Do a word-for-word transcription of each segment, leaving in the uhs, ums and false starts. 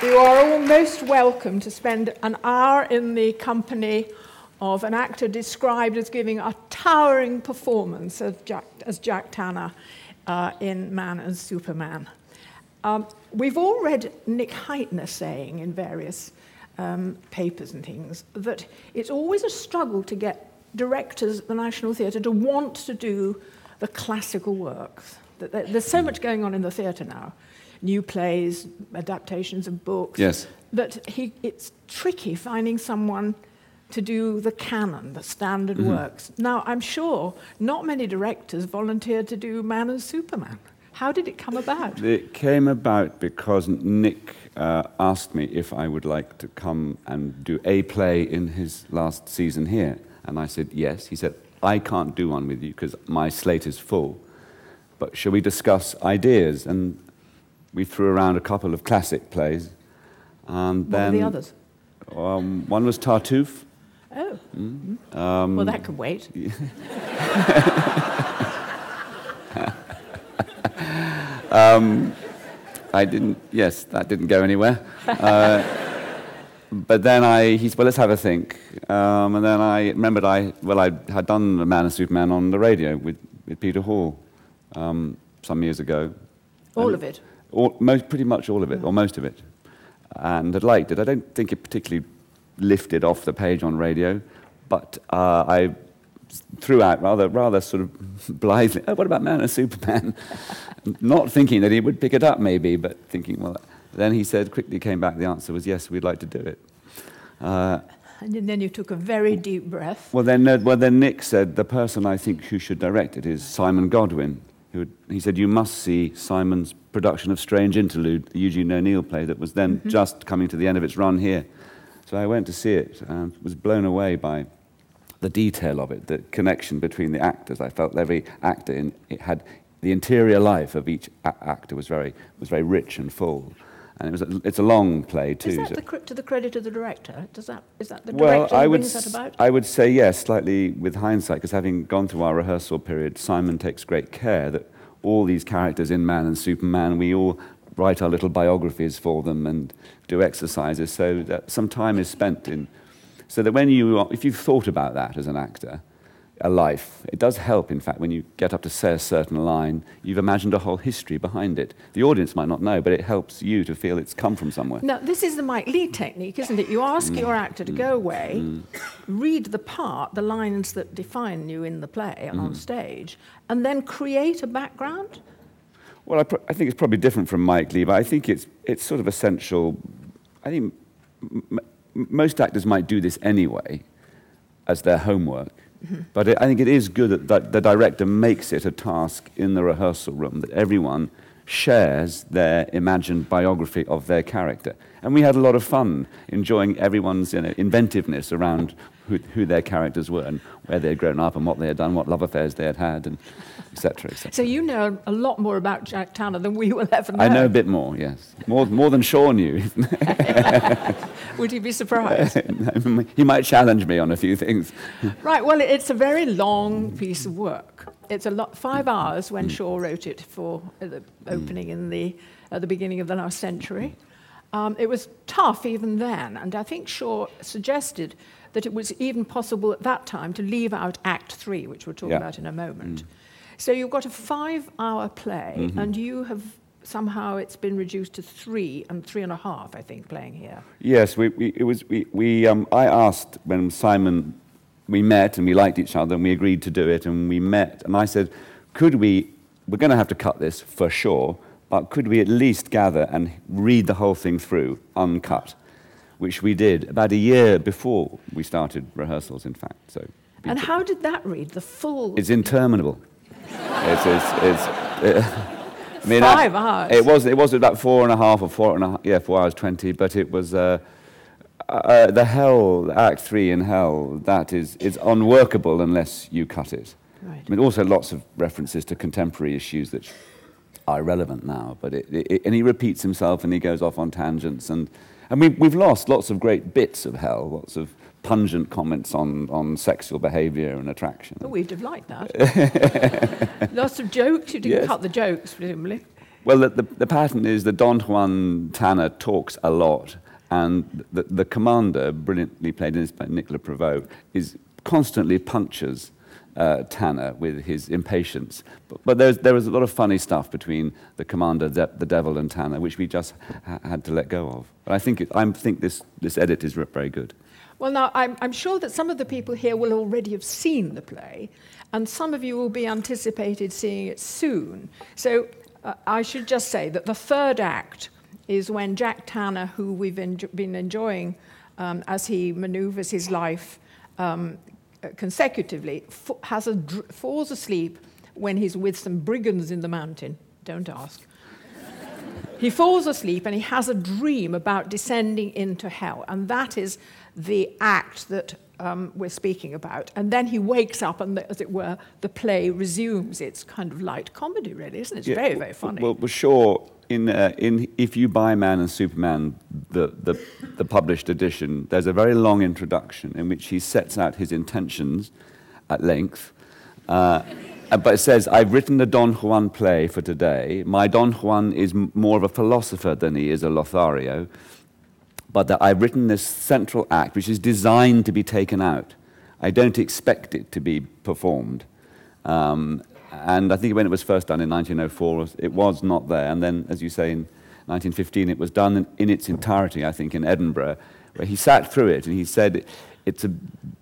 You are all most welcome to spend an hour in the company of an actor described as giving a towering performance of Jack, as Jack Tanner uh, in Man and Superman. Um, we've all read Nick Hytner saying in various um, papers and things that it's always a struggle to get directors at the National Theatre to want to do the classical works. There's so much going on in the theatre now. New plays, adaptations of books. Yes. That he, it's tricky finding someone to do the canon, the standard mm-hmm. works. Now, I'm sure not many directors volunteered to do Man and Superman. How did it come about? It came about because Nick uh, asked me if I would like to come and do a play in his last season here. And I said yes. He said, I can't do one with you because my slate is full. But shall we discuss ideas? And we threw around a couple of classic plays, and then what were the others? Um, one was Tartuffe. Oh. Mm. Mm. Um, well, that could wait. um, I didn't. Yes, that didn't go anywhere. Uh, but then I, he said, "Well, let's have a think." Um, and then I remembered I well I had done The Man and Superman on the radio with with Peter Hall um, some years ago. All of it? All, most, pretty much all of it, yeah. Or most of it. And I liked it. I don't think it particularly lifted off the page on radio, but uh, I threw out rather rather sort of blithely, oh, what about Man and Superman? Not thinking that he would pick it up, maybe, but thinking, well... Then he said, quickly came back, the answer was, yes, we'd like to do it. Uh, and then you took a very deep breath. Well then, uh, well, then Nick said, the person I think who should direct it is Simon Godwin. He said, you must see Simon's production of Strange Interlude, the Eugene O'Neill play that was then mm-hmm. just coming to the end of its run here. So I went to see it and was blown away by the detail of it, the connection between the actors. I felt every actor in it had the interior life of each a- actor was very was very rich and full. And it was a, it's a long play too. Is that so. the cr- to the credit of the director? Does that is that the well, director who brings that about? I would say yes, slightly with hindsight, because having gone through our rehearsal period, Simon takes great care that all these characters in Man and Superman, we all write our little biographies for them and do exercises, so that some time is spent in, so that when you are, if you've thought about that as an actor, a life, it does help. In fact, when you get up to say a certain line, you've imagined a whole history behind it. The audience might not know, but it helps you to feel it's come from somewhere. Now, this is the Mike Lee technique, isn't it? You ask mm. your actor to mm. go away, mm. read the part, the lines that define you in the play and mm. on stage, and then create a background? Well, I, pr- I think it's probably different from Mike Lee, but I think it's it's sort of essential. I think m- m- most actors might do this anyway as their homework. Mm-hmm. But it, I think it is good that, that the director makes it a task in the rehearsal room that everyone shares their imagined biography of their character. And we had a lot of fun enjoying everyone's you know, inventiveness around who, who their characters were and where they had grown up and what they had done, what love affairs they had had, and et cetera, et cetera. So you know a lot more about Jack Tanner than we will ever know. I know a bit more, yes. More, more than Shaw knew. Would he be surprised? He might challenge me on a few things. Right, well, it's a very long piece of work. It's a lot, five hours when mm. Shaw wrote it for the opening mm. in the at the beginning of the last century. Um, it was tough even then, and I think Shaw suggested that it was even possible at that time to leave out Act Three, which we'll talk yeah. about in a moment. Mm. So you've got a five-hour play, mm-hmm. and you have somehow it's been reduced to three and three and a half, I think, playing here. Yes, we, we it was we we um, I asked when Simon. We met and we liked each other and we agreed to do it and we met and I said, could we, we're going to have to cut this for sure, but could we at least gather and read the whole thing through uncut, which we did about a year before we started rehearsals, in fact. So. And how did that read, the full... It's interminable. it's, it's, it's, uh, I mean, Five I, hours. It was, it was about four and a half or four and a half, yeah, four hours twenty, but it was... Uh, Uh, the hell, Act Three in hell, that is, it's unworkable unless you cut it. Right. I mean, also lots of references to contemporary issues that are relevant now. But it, it, and he repeats himself, and he goes off on tangents, and and we've we've lost lots of great bits of hell, lots of pungent comments on on sexual behaviour and attraction. Oh, we'd have liked that. Lots of jokes. You didn't yes. cut the jokes, presumably. Well, the, the, the pattern is that Don Juan Tanner talks a lot, and the, the commander, brilliantly played in this by Nicola Provot, is constantly punctures uh, Tanner with his impatience. But, but there's, there was a lot of funny stuff between the commander, the, the devil, and Tanner, which we just ha- had to let go of. But I think it, I think this, this edit is very good. Well, now, I'm, I'm sure that some of the people here will already have seen the play, and some of you will be anticipated seeing it soon. So uh, I should just say that the third act is when Jack Tanner, who we've en- been enjoying um, as he manoeuvres his life um, consecutively, f- has a dr- falls asleep when he's with some brigands in the mountain. Don't ask. He falls asleep and he has a dream about descending into hell, and that is the act that um, we're speaking about. And then he wakes up and, the, as it were, the play resumes. It's kind of light comedy, really, isn't it? It's yeah, very, very funny. Well, well sure. In, uh, in if you buy Man and Superman, the, the the published edition, there's a very long introduction in which he sets out his intentions at length. Uh, But it says, I've written a Don Juan play for today. My Don Juan is m- more of a philosopher than he is a Lothario. But that I've written this central act, which is designed to be taken out. I don't expect it to be performed. Um, and I think when it was first done in nineteen oh four, it was not there. And then, as you say, in nineteen fifteen, it was done in, in its entirety, I think, in Edinburgh, where he sat through it and he said, it's a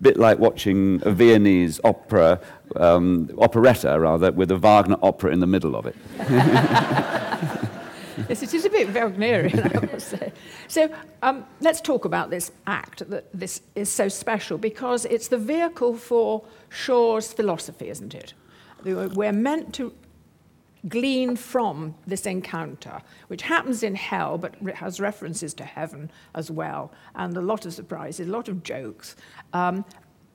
bit like watching a Viennese opera, um, operetta rather, with a Wagner opera in the middle of it. Yes, it is a bit Wagnerian, I must say. So um, let's talk about this act that this is so special, because it's the vehicle for Shaw's philosophy, isn't it? We're meant to glean from this encounter, which happens in hell, but has references to heaven as well, and a lot of surprises, a lot of jokes, um,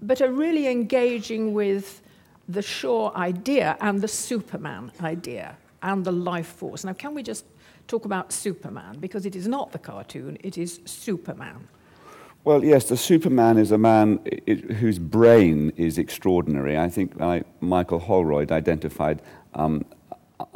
but are really engaging with the Shaw idea and the Superman idea and the life force. Now, can we just talk about Superman? Because it is not the cartoon, it is Superman. Well, yes, the Superman is a man it, whose brain is extraordinary. I think I, Michael Holroyd identified um,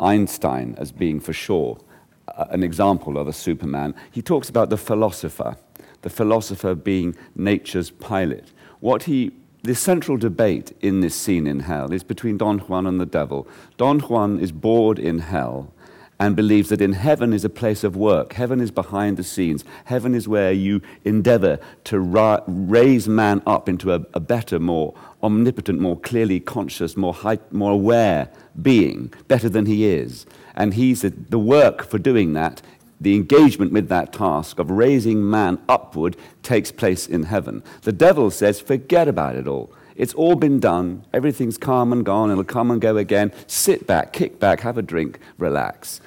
Einstein as being, for sure, uh, an example of a Superman. He talks about the philosopher, the philosopher being nature's pilot. What he, the central debate in this scene in hell is between Don Juan and the devil. Don Juan is bored in hell and believes that in heaven is a place of work. Heaven is behind the scenes. Heaven is where you endeavor to ra- raise man up into a, a better, more omnipotent, more clearly conscious, more high, more aware being, better than he is. And he said the work for doing that, the engagement with that task of raising man upward, takes place in heaven. The devil says, forget about it all. It's all been done. Everything's come and gone. It'll come and go again. Sit back, kick back, have a drink, relax.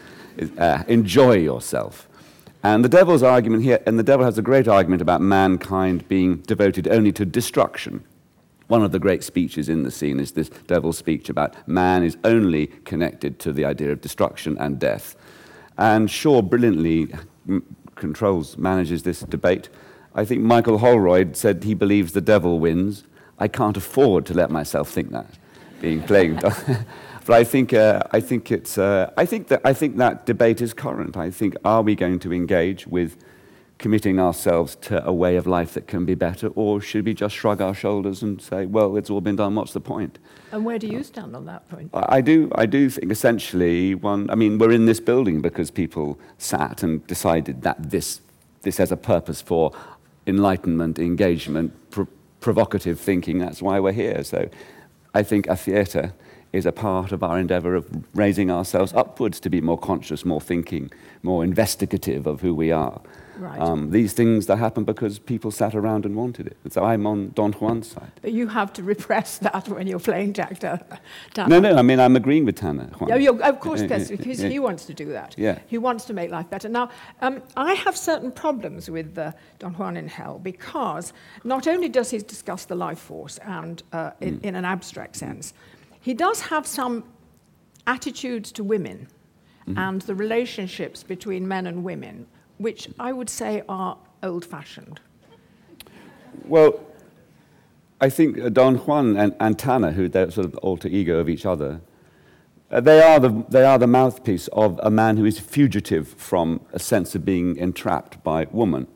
Uh, enjoy yourself. And the devil's argument here, and the devil has a great argument about mankind being devoted only to destruction. One of the great speeches in the scene is this devil's speech about man is only connected to the idea of destruction and death. And Shaw brilliantly controls, manages this debate. I think Michael Holroyd said he believes the devil wins. I can't afford to let myself think that, being playing. But I think uh, I think it's uh, I think that I think that debate is current. I think, are we going to engage with committing ourselves to a way of life that can be better, or should we just shrug our shoulders and say, well, it's all been done, what's the point? And where do you stand on that point? I do I do think essentially one. I mean, we're in this building because people sat and decided that this this has a purpose for enlightenment, engagement, Pr- provocative thinking. That's why we're here. So I think a theatre is a part of our endeavour of raising ourselves upwards to be more conscious, more thinking, more investigative of who we are. Right. Um, these things that happen because people sat around and wanted it. So I'm on Don Juan's side. But you have to repress that when you're playing Jack Tanner. No, no, I mean, I'm agreeing with Tanner. Juan. Yeah, you're, of course, yes, because he wants to do that. Yeah. He wants to make life better. Now, um, I have certain problems with uh, Don Juan in Hell, because not only does he discuss the life force and uh, in, mm. in an abstract sense, he does have some attitudes to women mm-hmm. and the relationships between men and women, which I would say are old-fashioned. Well, I think Don Juan and, and Tanner, who they're sort of alter ego of each other, Uh, they are the they are the mouthpiece of a man who is fugitive from a sense of being entrapped by woman.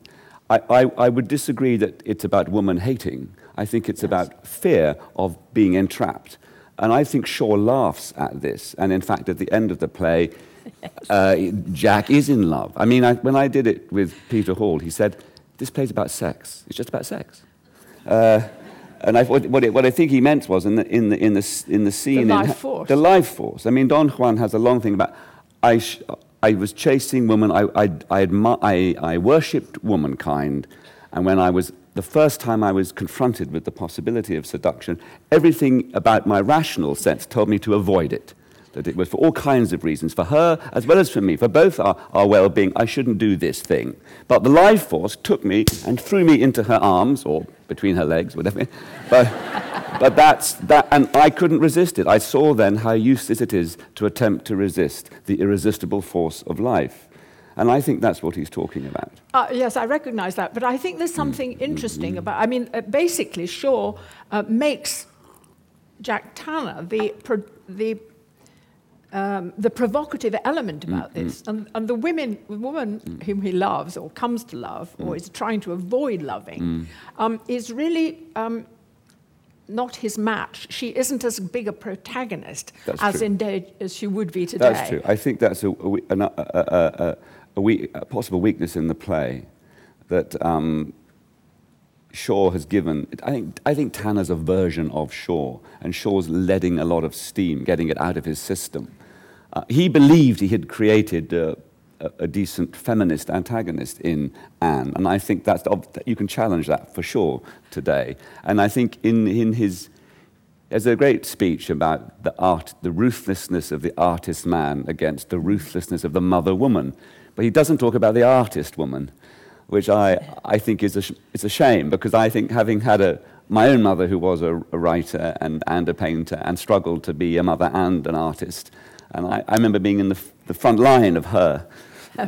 I, I, I would disagree that it's about woman hating. I think it's yes. about fear of being entrapped. And I think Shaw laughs at this. And in fact, at the end of the play, uh, Jack is in love. I mean, I, when I did it with Peter Hall, he said, "This play's about sex. It's just about sex." Uh, And I, what, it, what I think he meant was in the in the in the in the scene the life in, force. The life force. I mean, Don Juan has a long thing about I sh, I was chasing woman. I I I, admi- I I worshipped womankind, and when I was the first time I was confronted with the possibility of seduction, everything about my rational sense told me to avoid it. That it was for all kinds of reasons, for her as well as for me, for both our, our well-being, I shouldn't do this thing. But the life force took me and threw me into her arms, or between her legs, whatever. But, but that's that, and I couldn't resist it. I saw then how useless it is to attempt to resist the irresistible force of life. And I think that's what he's talking about. Uh, yes, I recognize that, but I think there's something interesting mm-hmm. about, I mean, uh, basically Shaw uh, makes Jack Tanner the pro- the... Um, the provocative element about mm, this, mm. and and the women, the woman mm. whom he loves or comes to love mm. or is trying to avoid loving, mm. um, is really um, not his match. She isn't as big a protagonist that's as true. indeed as she would be today. That's true. I think that's a a, a, a, a, a, a possible weakness in the play that um, Shaw has given. I think I think Tanner's a version of Shaw, and Shaw's letting a lot of steam, getting it out of his system. Uh, he believed he had created uh, a, a decent feminist antagonist in Anne, and I think that's you can challenge that for sure today. And I think in in his there's a great speech about the art, the ruthlessness of the artist man against the ruthlessness of the mother woman, but he doesn't talk about the artist woman, which I I think is a it's a shame because I think having had a my own mother who was a, a writer and and a painter and struggled to be a mother and an artist. And I, I remember being in the, the front line of her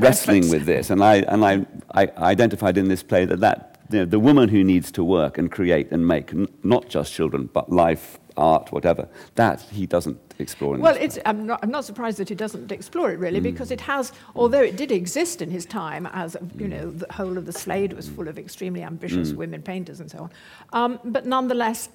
wrestling with this, and I and I, I identified in this play that, that you know, the woman who needs to work and create and make n- not just children but life, art, whatever, that he doesn't explore. In well, it's, I'm not I'm not surprised that he doesn't explore it really, mm. because it has, although it did exist in his time, as you know, the whole of the Slade was full of extremely ambitious mm. women painters and so on, um, but nonetheless.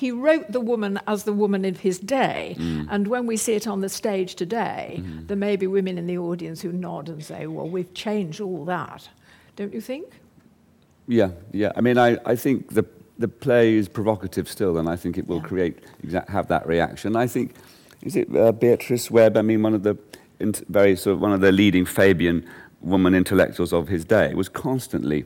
He wrote the woman as the woman of his day, mm. and when we see it on the stage today, mm. there may be women in the audience who nod and say, well, we've changed all that. Don't you think? Yeah, yeah. I mean, I, I think the the play is provocative still, and I think it will yeah. create, exa- have that reaction. I think, is it uh, Beatrice Webb? I mean, one of the int- very sort of one of the leading Fabian woman intellectuals of his day was constantly.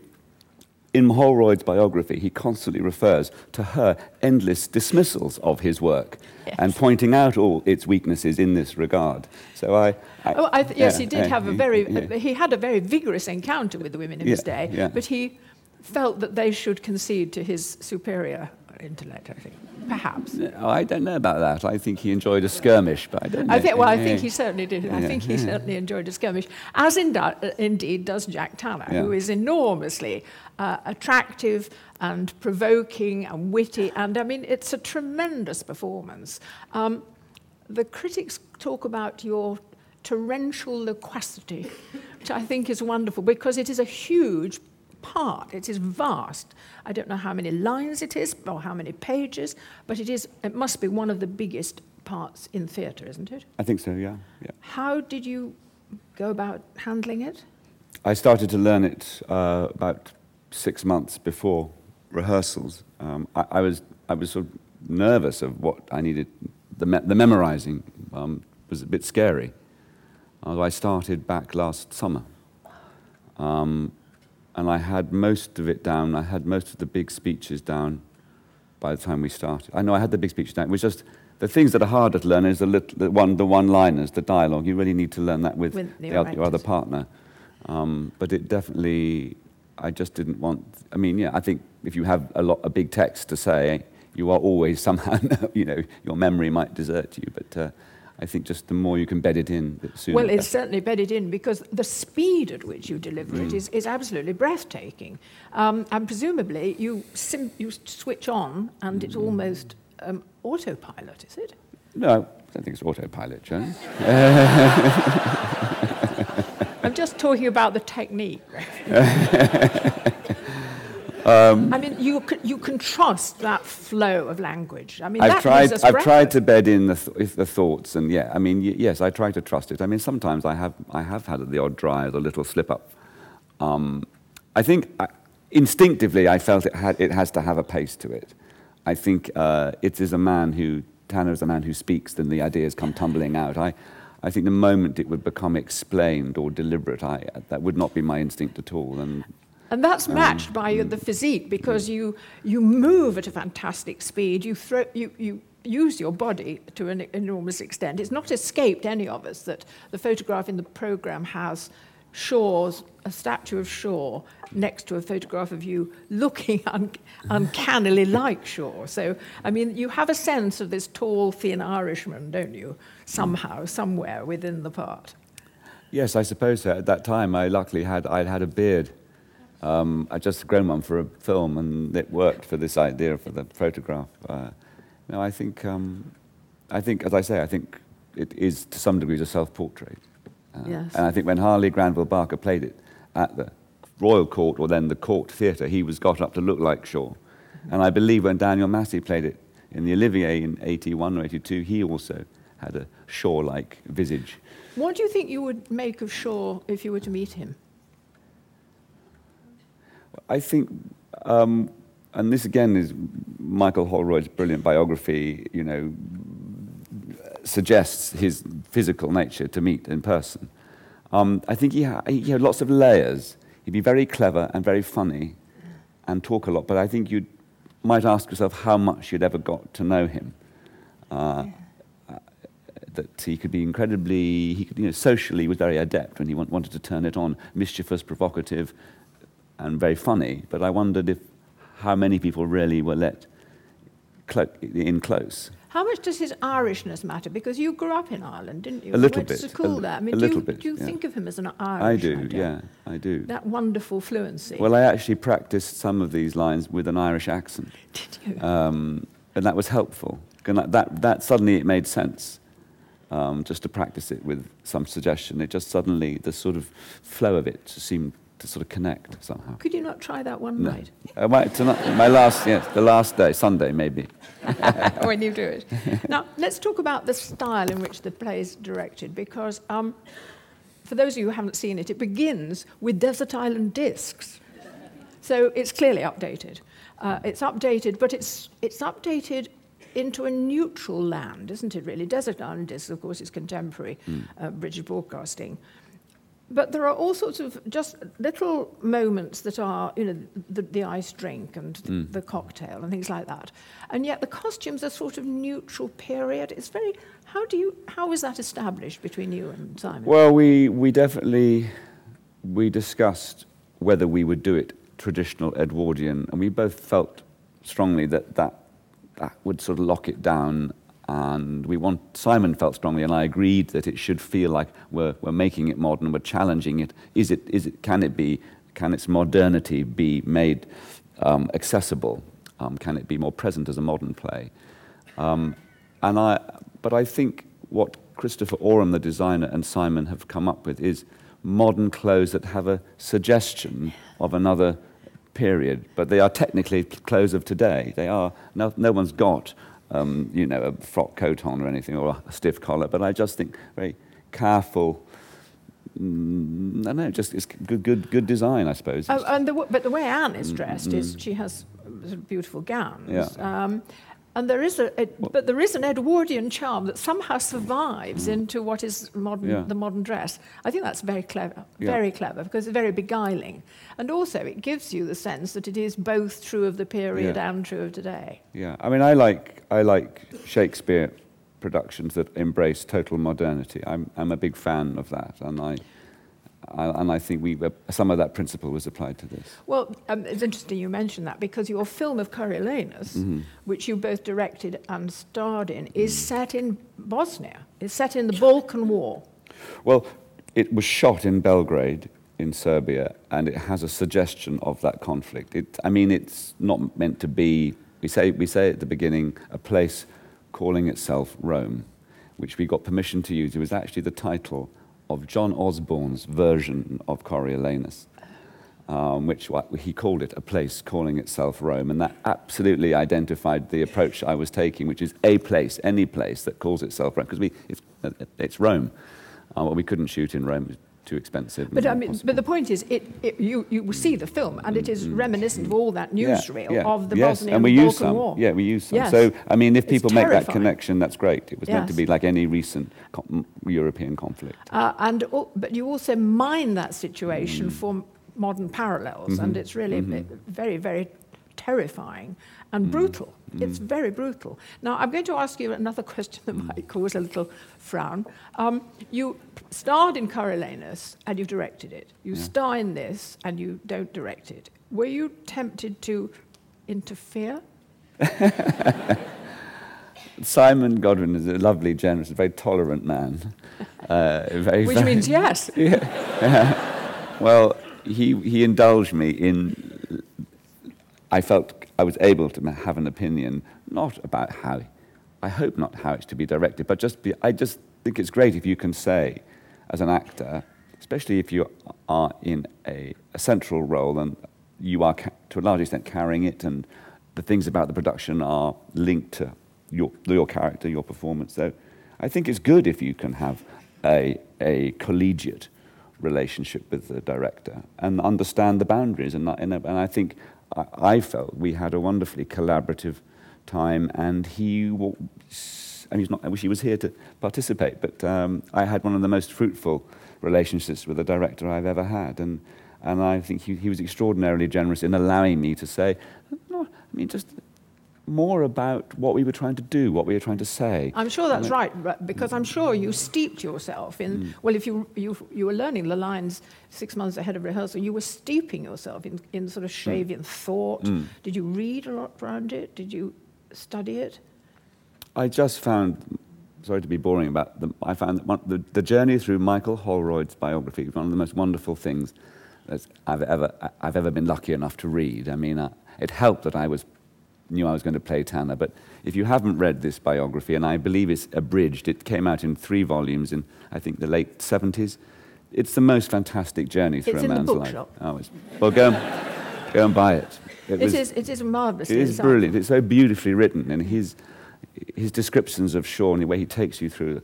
In Holroyd's biography, he constantly refers to her endless dismissals of his work yes. and pointing out all its weaknesses in this regard. So I, I oh, I th- yes, yeah, he did I, have a very yeah. uh, he had a very vigorous encounter with the women in yeah, his day, yeah. but he felt that they should concede to his superior intellect. I think perhaps. Oh, I don't know about that. I think he enjoyed a skirmish, but I don't. Know. I think well, I yeah, think yeah. he certainly did. Yeah, I think yeah. he certainly enjoyed a skirmish, as in do- indeed does Jack Tanner, yeah. who is enormously. Uh, attractive and provoking and witty, and I mean it's a tremendous performance. Um, the critics talk about your torrential loquacity, which I think is wonderful because it is a huge part. It is vast. I don't know how many lines it is or how many pages, but it is. It must be one of the biggest parts in theatre, isn't it? I think so. Yeah. yeah. How did you go about handling it? I started to learn it uh, about. Six months before rehearsals, um, I, I was I was sort of nervous of what I needed. The, me- the memorizing um, was a bit scary. Uh, I started back last summer, um, and I had most of it down. I had most of the big speeches down by the time we started. I know I had the big speeches down. It was just the things that are harder to learn is the little, the one the one-liners, the dialogue. You really need to learn that with, with the other, your other partner. Um, but it definitely. I just didn't want. I mean, yeah. I think if you have a lot, a big text to say, you are always somehow. You know, your memory might desert you. But uh, I think just the more you can bed it in, the sooner. Well, it's better. Certainly bedded in because the speed at which you deliver mm. it is, is absolutely breathtaking. Um, and presumably, you sim- you switch on, and mm. it's almost um, autopilot, is it? No, I don't think it's autopilot, Joan. I'm just talking about the technique. Um, I mean, you you can trust that flow of language. I mean, I've that tried. Us I've record. tried to bed in the th the thoughts, and yeah, I mean, yes, I try to trust it. I mean, sometimes I have I have had the odd drive, a little slip up. Um, I think I, instinctively I felt it had it has to have a pace to it. I think uh, it is a man who Tanner is a man who speaks, then the ideas come tumbling out. I I think the moment it would become explained or deliberate, I that would not be my instinct at all. And And that's matched um, by the physique, because you you move at a fantastic speed. You throw you you use your body to an enormous extent. It's not escaped any of us that the photograph in the programme has Shaw's a statue of Shaw next to a photograph of you looking un, uncannily like Shaw. So I mean, you have a sense of this tall, thin Irishman, don't you? Somehow, somewhere within the part. Yes, I suppose so. At that time, I luckily had I had a beard. Um, I'd just grown one for a film, and it worked for this idea for the photograph. Uh, no, I think, um, I think, as I say, I think it is to some degree a self-portrait. Uh, yes. And I think when Harley Granville Barker played it at the Royal Court, or then the Court Theatre, he was got up to look like Shaw. Mm-hmm. And I believe when Daniel Massey played it in the Olivier in eighty-one or eighty-two, he also had a Shaw-like visage. What do you think you would make of Shaw if you were to meet him? I think, um, and this again is Michael Holroyd's brilliant biography, you know, suggests his physical nature to meet in person. Um, I think he, ha he had lots of layers. He'd be very clever and very funny and talk a lot, but I think you might ask yourself how much you'd ever got to know him. Uh, yeah. uh, that he could be incredibly, he could, you know, socially was very adept when he wanted to turn it on, mischievous, provocative, and very funny, but I wondered if how many people really were let clo in close. How much does his Irishness matter? Because you grew up in Ireland, didn't you? A little bit. You went to school there. I mean, a little bit. Do you think of him as an Irish? I do, yeah, I do. That wonderful fluency. Well, I actually practiced some of these lines with an Irish accent. Did you? Um, and that was helpful. And that, that, that suddenly it made sense. Um, just to practice it with some suggestion, it just suddenly the sort of flow of it seemed to sort of connect somehow. Could you not try that one no. night? Uh, my, tonight, my last, yes, the last day, Sunday maybe. When you do it. Now, let's talk about the style in which the play is directed, because um, for those of you who haven't seen it, it begins with Desert Island Discs. So it's clearly updated. Uh, it's updated, but it's, it's updated into a neutral land, isn't it, really? Desert Island Discs, of course, is contemporary mm. uh, British broadcasting. But there are all sorts of just little moments that are, you know, the, the ice drink and the, mm. the cocktail and things like that. And yet the costumes are sort of neutral period. It's very, how do you, how is that established between you and Simon? Well, we, we definitely, we discussed whether we would do it traditional Edwardian, and we both felt strongly that that, that would sort of lock it down. And we want, Simon felt strongly, and I agreed that it should feel like we're, we're making it modern, we're challenging it. Is it, is it, can it be, can its modernity be made um, accessible? Um, can it be more present as a modern play? Um, and I, but I think what Christopher Oram, the designer, and Simon have come up with is modern clothes that have a suggestion of another period, but they are technically clothes of today. They are, no, no one's got Um, you know, a frock coat on or anything, or a stiff collar, but I just think very careful. Mm, I don't know, just it's good, good, good design, I suppose. Oh, and the w but the way Anne is dressed mm-hmm. is she has beautiful gowns, yeah. um, and there is a, a but there is an Edwardian charm that somehow survives mm. into what is modern, yeah. the modern dress. I think that's very clever, very yeah. clever, because it's very beguiling, and also it gives you the sense that it is both true of the period yeah. and true of today. Yeah, I mean, I like. I like Shakespeare productions that embrace total modernity. I'm, I'm a big fan of that, and I, I, and I think we were, some of that principle was applied to this. Well, um, it's interesting you mention that, because your film of Coriolanus, mm-hmm. which you both directed and starred in, is mm. set in Bosnia. It's set in the Balkan War. Well, it was shot in Belgrade, in Serbia, and it has a suggestion of that conflict. It, I mean, it's not meant to be. We say, we say at the beginning, a place calling itself Rome. which we got permission to use. It was actually the title of John Osborne's version of Coriolanus, um, which he called it, a place calling itself Rome, and that absolutely identified the approach I was taking, which is a place, any place that calls itself Rome, because we it's, it's Rome. Uh, well, we couldn't shoot in Rome. Too expensive. But I mean, possible. But the point is, it, it you you see the film, and it is mm-hmm. reminiscent of all that newsreel yeah, yeah. of the yes, Bosnia and, we and Balkan some. War. Yeah, we use some. Yes. So I mean, if it's people terrifying. Make that connection, that's great. It was yes. meant to be like any recent com- European conflict. Uh, and but you also mine that situation mm. for modern parallels, mm-hmm. and it's really mm-hmm. very very terrifying and mm. brutal. Mm. It's very brutal. Now, I'm going to ask you another question that mm. might cause a little frown. Um, you starred in Coriolanus and you directed it. You yeah. star in this and you don't direct it. Were you tempted to interfere? Simon Godwin is a lovely, generous, very tolerant man. Uh, very, Which very, means yes. Yeah, yeah. Well, he he indulged me in... I felt... I was able to have an opinion, not about how, I hope not how it's to be directed, but just be, I just think it's great if you can say, as an actor, especially if you are in a, a central role and you are, ca- to a large extent, carrying it, and the things about the production are linked to your your character, your performance. So I think it's good if you can have a a collegiate relationship with the director and understand the boundaries, and not, and I think. I felt we had a wonderfully collaborative time, and he, and he's not. I wish he was here to participate, but um, I had one of the most fruitful relationships with a director I've ever had, and and I think he, he was extraordinarily generous in allowing me to say, no, I mean, just more about what we were trying to do, what we were trying to say. I'm sure that's I mean, right, because I'm sure you steeped yourself in, mm. well, if you, you you were learning the lines six months ahead of rehearsal, you were steeping yourself in, in sort of Shavian mm. thought. Mm. Did you read a lot around it? Did you study it? I just found, sorry to be boring about them, I found that one, the, the journey through Michael Holroyd's biography was one of the most wonderful things that I've ever, I've ever been lucky enough to read. I mean, I, it helped that I was knew I was going to play Tanner, but if you haven't read this biography, and I believe it's abridged, it came out in three volumes in, I think, the late seventies. It's the most fantastic journey through it's a man's life. Oh, it's in the bookshop. Well, go and, go and buy it. It, it was, is It is marvellous. It is brilliant. It's so beautifully written, and his his descriptions of Shaw and the way he takes you through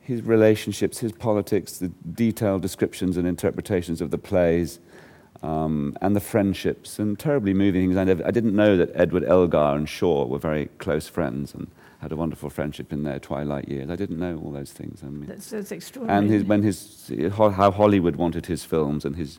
his relationships, his politics, the detailed descriptions and interpretations of the plays, Um, and the friendships, and terribly moving things. I, never, I didn't know that Edward Elgar and Shaw were very close friends and had a wonderful friendship in their twilight years. I didn't know all those things. I mean, that's, that's extraordinary. And his, when his, how Hollywood wanted his films, and his,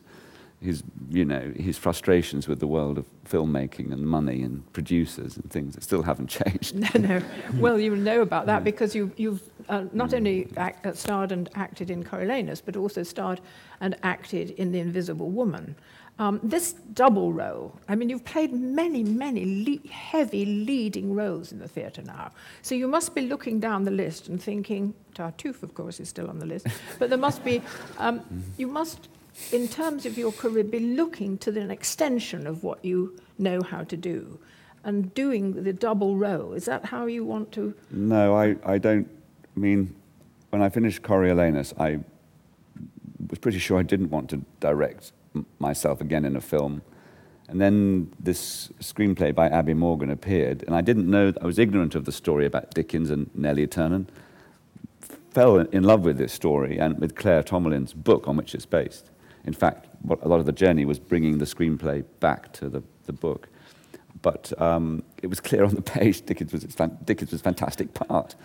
his, you know, his frustrations with the world of filmmaking and money and producers and things that still haven't changed. No, no. Well, you know about that yeah. because you, you've uh, not only act, uh, starred and acted in Coriolanus, but also starred and acted in The Invisible Woman. Um, this double role, I mean, you've played many, many le- heavy leading roles in the theatre now. So you must be looking down the list and thinking, Tartuffe, of course, is still on the list, but there must be, um, you must... in terms of your career, be looking to an extension of what you know how to do and doing the double role. Is that how you want to...? No, I, I don't... I mean, when I finished Coriolanus, I was pretty sure I didn't want to direct m- myself again in a film. And then this screenplay by Abby Morgan appeared, and I didn't know... I was ignorant of the story about Dickens and Nellie Ternan. Fell in love with this story and with Claire Tomalin's book on which it's based. In fact, what a lot of the journey was bringing the screenplay back to the, the book. But um, it was clear on the page Dickens was Dickens was a fantastic part.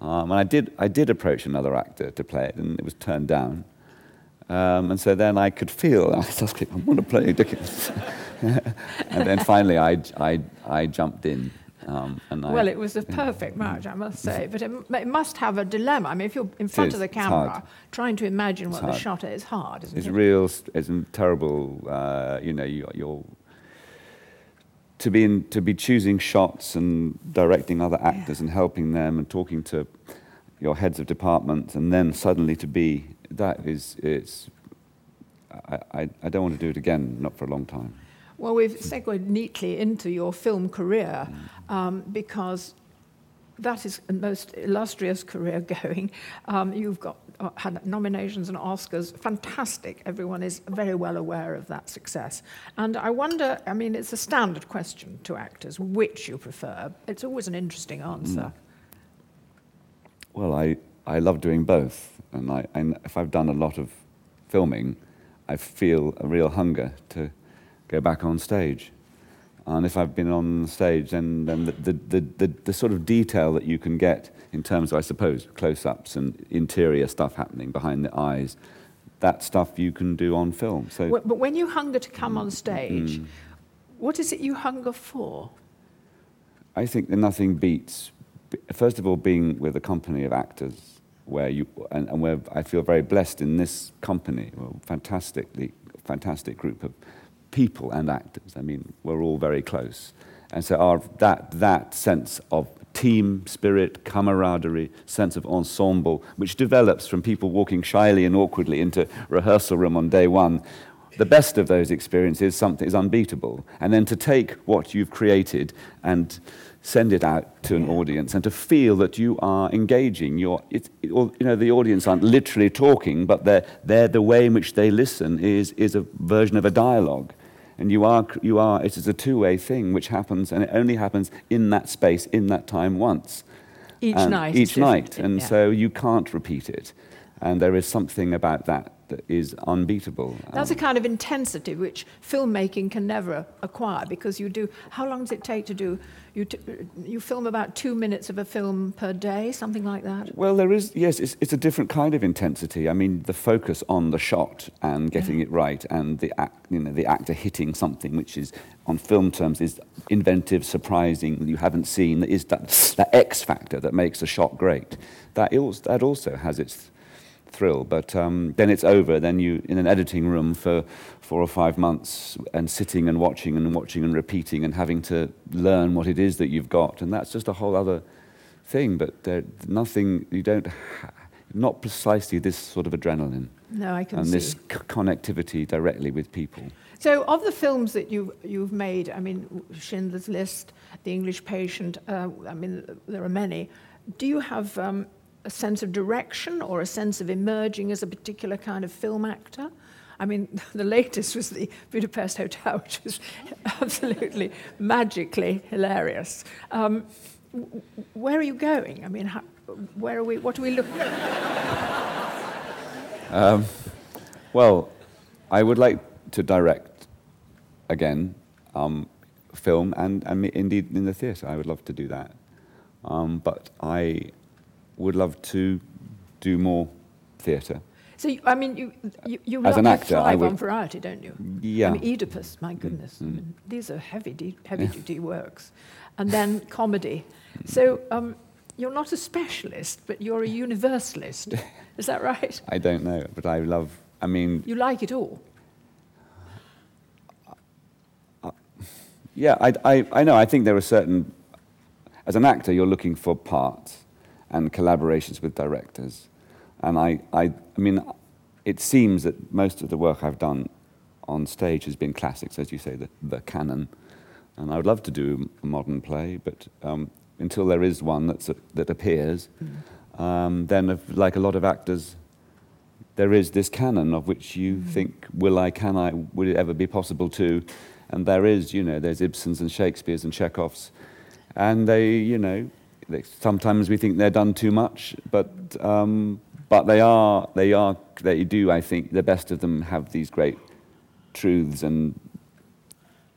Um, and I did I did approach another actor to play it, and it was turned down. Um, and so then I could feel, I was like, I want to play Dickens. And then finally I, I, I jumped in. Um, and well, I, it was a perfect match, I must say, but it, it must have a dilemma. I mean, if you're in front is, of the camera, trying to imagine it's what hard. The shot is hard, isn't it's it? It's real, it's terrible, uh, you know, you're, you're to be in, to be choosing shots and directing other actors yeah. and helping them and talking to your heads of department, and then suddenly to be, that is, it's, I, I, I don't want to do it again, not for a long time. Well, we've segued neatly into your film career um, because that is a most illustrious career going. Um, you've got uh, had nominations and Oscars, fantastic. Everyone is very well aware of that success. And I wonder, I mean, it's a standard question to actors, which you prefer. It's always an interesting answer. Mm. Well, I, I love doing both. And I, I, if I've done a lot of filming, I feel a real hunger to go back on stage. And if I've been on stage, then, then the, the, the, the, the sort of detail that you can get in terms of, I suppose, close-ups and interior stuff happening behind the eyes, that stuff you can do on film. So, well, but when you hunger to come on stage, mm, what is it you hunger for? I think that nothing beats, first of all, being with a company of actors, where you and, and where I feel very blessed in this company, well, fantastically, fantastic group of people and actors. I mean, we're all very close. And so our, that, that sense of team spirit, camaraderie, sense of ensemble, which develops from people walking shyly and awkwardly into rehearsal room on day one, the best of those experiences something is unbeatable. And then to take what you've created and send it out to an audience and to feel that you are engaging. You're, it, it, or, you know, the audience aren't literally talking, but they're, they're the way in which they listen is, is a version of a dialogue. And you are, you are, it is a two-way thing which happens, and it only happens in that space, in that time once. Each and night. Each night, and yeah. So you can't repeat it. And there is something about that that is unbeatable. That's um, a kind of intensity which filmmaking can never acquire, because you do, how long does it take to do, you t you film about two minutes of a film per day, something like that? Well, there is, yes, it's, it's a different kind of intensity. I mean, the focus on the shot and getting yeah. it right, and the, act, you know, the actor hitting something which is, on film terms, is inventive, surprising, you haven't seen, is that, that X factor that makes a shot great. That, that also has its thrill, but um, then it's over. Then you in an editing room for four or five months and sitting and watching and watching and repeating and having to learn what it is that you've got, and that's just a whole other thing. But there, nothing you don't, ha not precisely this sort of adrenaline. No, I can and see. This c connectivity directly with people. So, of the films that you you've made, I mean, Schindler's List, The English Patient. Uh, I mean, there are many. Do you have um, a sense of direction or a sense of emerging as a particular kind of film actor? I mean, the latest was the Budapest Hotel, which was absolutely magically hilarious. Um, where are you going? I mean, how, where are we, what are we looking at? Um, well, I would like to direct again, um, film and, and indeed in the theatre. I would love to do that. Um, but I would love to do more theatre. So, you, I mean, you, you, you as an actor, I would, on variety, don't you? Yeah. I mean, Oedipus, my goodness. Mm-hmm. I mean, these are heavy, heavy-duty yeah. works. And then comedy. So, um, you're not a specialist, but you're a universalist. Is that right? I don't know, but I love, I mean... You like it all? Uh, yeah, I, I, I know. I think there are certain... As an actor, you're looking for parts and collaborations with directors. And I, I, I mean, it seems that most of the work I've done on stage has been classics, as you say, the, the canon. And I would love to do a modern play, but um, until there is one that's a, that appears, mm. um, then if, like a lot of actors, there is this canon of which you mm. think, will I, can I, would it ever be possible to? And there is, you know, there's Ibsen's and Shakespeare's and Chekhov's, and they, you know, sometimes we think they're done too much, but um, but they are they are they do. I think the best of them have these great truths and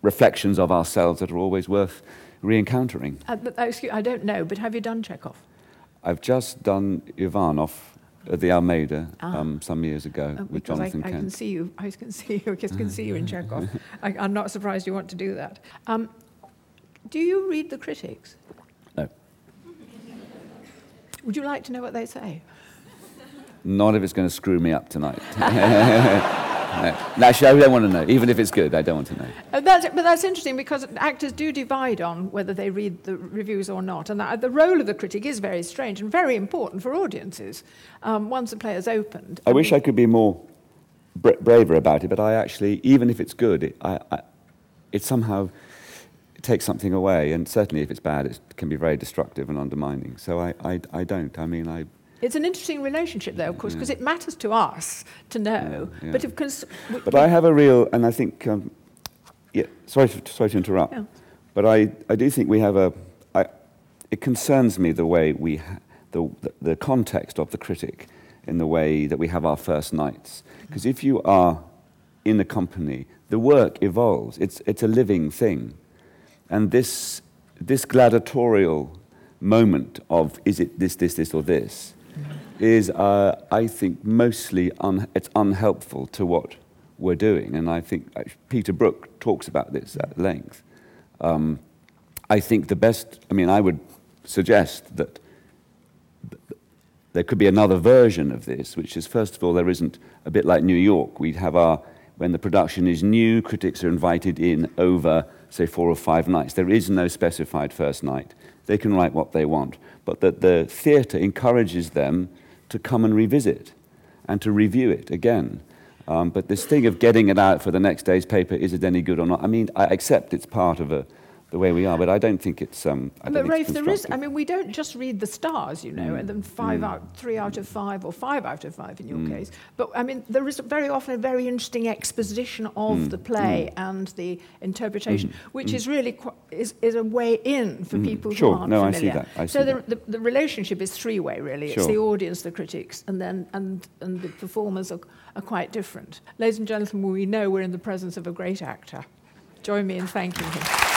reflections of ourselves that are always worth re-encountering. Uh, excuse, I don't know, but have you done Chekhov? I've just done Ivanov at the Almeida ah. um, some years ago oh, with Jonathan I, Kent. I can see you. I can see you. I can see you in Chekhov. I, I'm not surprised you want to do that. Um, do you read the critics? Would you like to know what they say? Not if it's going to screw me up tonight. No. Actually, I don't want to know. Even if it's good, I don't want to know. Uh, that's, but that's interesting, because actors do divide on whether they read the reviews or not. And that, the role of the critic is very strange and very important for audiences um, once the play is opened. I, I wish mean, I could be more bra braver about it, but I actually, even if it's good, it, I, I, it somehow... takes something away, and certainly if it's bad, it can be very destructive and undermining. So I, I, I don't. I mean, I. It's an interesting relationship, though, of course, because yeah. it matters to us to know. Yeah, yeah. But of course. We, but we, I have a real, and I think. Um, yeah. Sorry, to, sorry to interrupt. Yeah. But I, I do think we have a. I, it concerns me the way we, ha- the, the the context of the critic, in the way that we have our first nights, because if you are in a company, the work evolves. It's it's a living thing, and this this gladiatorial moment of is it this this this or this, is uh, I think mostly un- it's unhelpful to what we're doing, and I think Peter Brook talks about this at length. Um, I think the best. I mean, I would suggest that. There could be another version of this, which is, first of all, there isn't, a bit like New York, we'd have our, when the production is new, critics are invited in over, say, four or five nights. There is no specified first night. They can write what they want. But that the theatre encourages them to come and revisit and to review it again. Um, but this thing of getting it out for the next day's paper, is it any good or not? I mean, I accept it's part of a... the way we are, but I don't think it's... Um, I but Rafe, there is... I mean, we don't just read the stars, you know, mm. and then five mm. out, three out of five, or five out of five in your mm. case. But, I mean, there is very often a very interesting exposition of mm. the play mm. and the interpretation, mm. which mm. is really qu- is, is a way in for mm. people sure. who aren't no, familiar. Sure, no, I see that. I see so that. The, the, the relationship is three-way, really. Sure. It's the audience, the critics, and then and, and the performers are, are quite different. Ladies and gentlemen, we know we're in the presence of a great actor. Join me in thanking him.